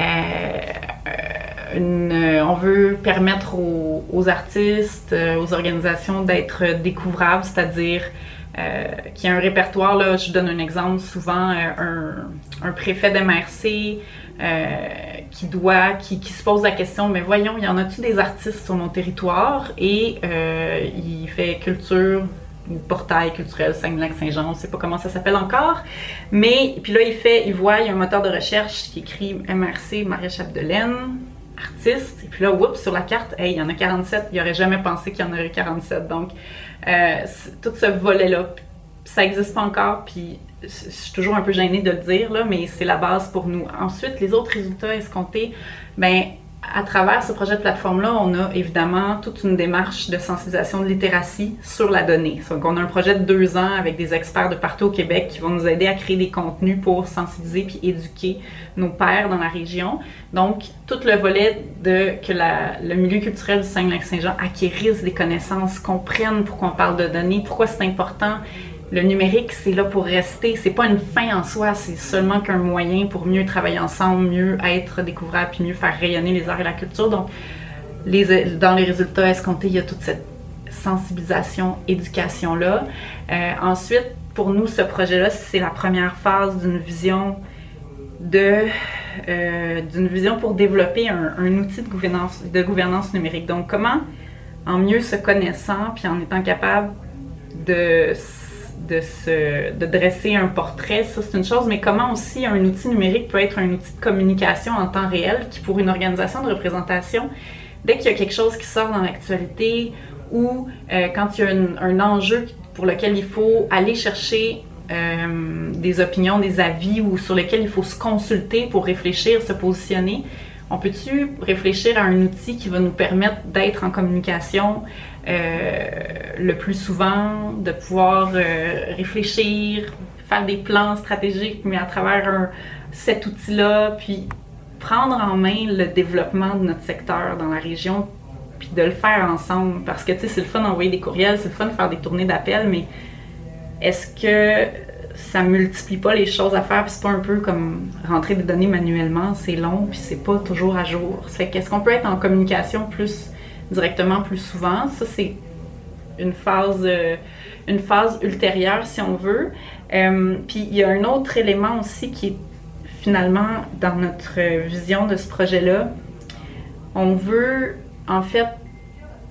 Euh, Une, on veut permettre aux, aux artistes, aux organisations d'être découvrables, c'est-à-dire euh, qu'il y a un répertoire, là, je donne un exemple, souvent un, un préfet d'M R C euh, qui doit, qui, qui se pose la question, mais voyons, y en a-tu des artistes sur mon territoire? Et euh, il fait culture, ou portail culturel Saguenay–Lac-Saint-Jean, on ne sait pas comment ça s'appelle encore, mais puis là il fait, il voit, il y a un moteur de recherche qui écrit M R C, Marie-Chapdelaine, artiste, et puis là, oups, sur la carte, hey, il y en a quarante-sept, il n'aurait jamais pensé qu'il y en aurait quarante-sept, donc euh, tout ce volet-là, ça n'existe pas encore, puis je suis toujours un peu gênée de le dire, là, mais c'est la base pour nous. Ensuite, les autres résultats escomptés, bien, à travers ce projet de plateforme-là, on a évidemment toute une démarche de sensibilisation de littératie sur la donnée. Donc, on a un projet de deux ans avec des experts de partout au Québec qui vont nous aider à créer des contenus pour sensibiliser puis éduquer nos pairs dans la région. Donc, tout le volet de que la, le milieu culturel du Saguenay–Lac-Saint-Jean acquérisse des connaissances, comprenne pourquoi on parle de données, pourquoi c'est important. Le numérique, c'est là pour rester. C'est pas une fin en soi, c'est seulement qu'un moyen pour mieux travailler ensemble, mieux être découvrable, puis mieux faire rayonner les arts et la culture. Donc, les, dans les résultats escomptés, il y a toute cette sensibilisation, éducation-là. Euh, ensuite, pour nous, ce projet-là, c'est la première phase d'une vision de, euh, d'une vision pour développer un, un outil de gouvernance, de gouvernance numérique. Donc, comment, en mieux se connaissant, puis en étant capable de De, se, de dresser un portrait, ça c'est une chose, mais comment aussi un outil numérique peut être un outil de communication en temps réel qui pour une organisation de représentation, dès qu'il y a quelque chose qui sort dans l'actualité ou euh, quand il y a une, un enjeu pour lequel il faut aller chercher euh, des opinions, des avis ou sur lesquels il faut se consulter pour réfléchir, se positionner, on peut-tu réfléchir à un outil qui va nous permettre d'être en communication euh, le plus souvent, de pouvoir euh, réfléchir, faire des plans stratégiques, mais à travers un, cet outil-là, puis prendre en main le développement de notre secteur dans la région, puis de le faire ensemble. Parce que, tu sais, c'est le fun d'envoyer des courriels, c'est le fun de faire des tournées d'appels, mais est-ce que ça multiplie pas les choses à faire, puis c'est pas un peu comme rentrer des données manuellement, c'est long, puis c'est pas toujours à jour. Ça fait qu'est-ce qu'on peut être en communication plus directement, plus souvent? Ça, c'est une phase, euh, une phase ultérieure, si on veut. Euh, puis il y a un autre élément aussi qui est finalement dans notre vision de ce projet-là. On veut, en fait,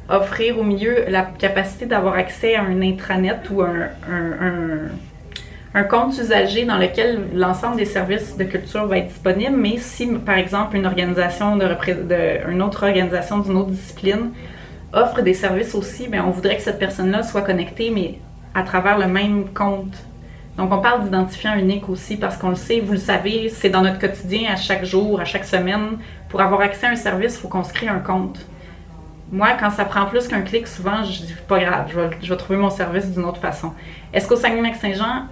offrir au milieu la capacité d'avoir accès à un intranet ou un... un, un un compte usager dans lequel l'ensemble des services de culture va être disponible, mais si, par exemple, une organisation de, de une autre organisation d'une autre discipline offre des services aussi, bien, on voudrait que cette personne-là soit connectée, mais à travers le même compte. Donc, on parle d'identifiant unique aussi parce qu'on le sait, vous le savez, c'est dans notre quotidien, à chaque jour, à chaque semaine. Pour avoir accès à un service, il faut qu'on se crée un compte. Moi, quand ça prend plus qu'un clic, souvent, je dis pas grave, je vais, je vais trouver mon service d'une autre façon. Est-ce qu'au Saguenay-Lac-Saint-Jean,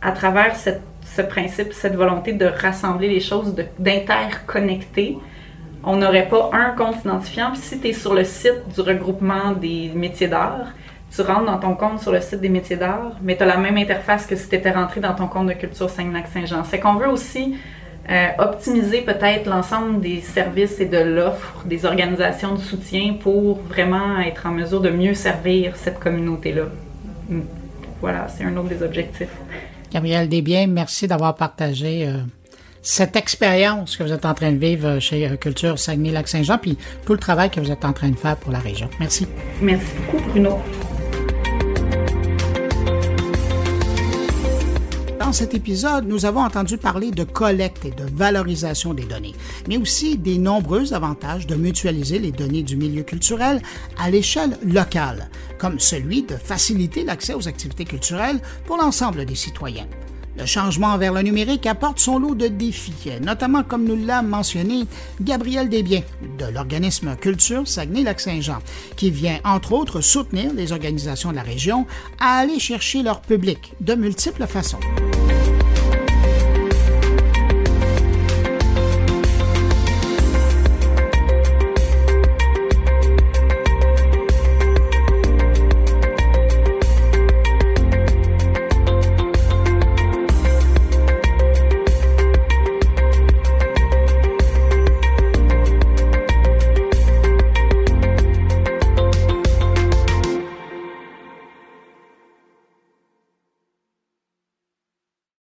à travers cette, ce principe, cette volonté de rassembler les choses, d'interconnecter, on n'aurait pas un compte identifiant? Puis si tu es sur le site du regroupement des métiers d'art, tu rentres dans ton compte sur le site des métiers d'art, mais tu as la même interface que si tu étais rentré dans ton compte de Culture Saguenay-Lac-Saint-Jean. C'est qu'on veut aussi euh, optimiser peut-être l'ensemble des services et de l'offre des organisations de soutien pour vraiment être en mesure de mieux servir cette communauté-là. Voilà, c'est un autre des objectifs. Gabrielle Desbiens, merci d'avoir partagé euh, cette expérience que vous êtes en train de vivre chez Culture Saguenay-Lac-Saint-Jean puis tout le travail que vous êtes en train de faire pour la région. Merci. Merci beaucoup, Bruno. Dans cet épisode, nous avons entendu parler de collecte et de valorisation des données, mais aussi des nombreux avantages de mutualiser les données du milieu culturel à l'échelle locale, comme celui de faciliter l'accès aux activités culturelles pour l'ensemble des citoyens. Le changement vers le numérique apporte son lot de défis, notamment comme nous l'a mentionné Gabrielle Desbiens de l'organisme Culture Saguenay-Lac-Saint-Jean, qui vient entre autres soutenir les organisations de la région à aller chercher leur public de multiples façons.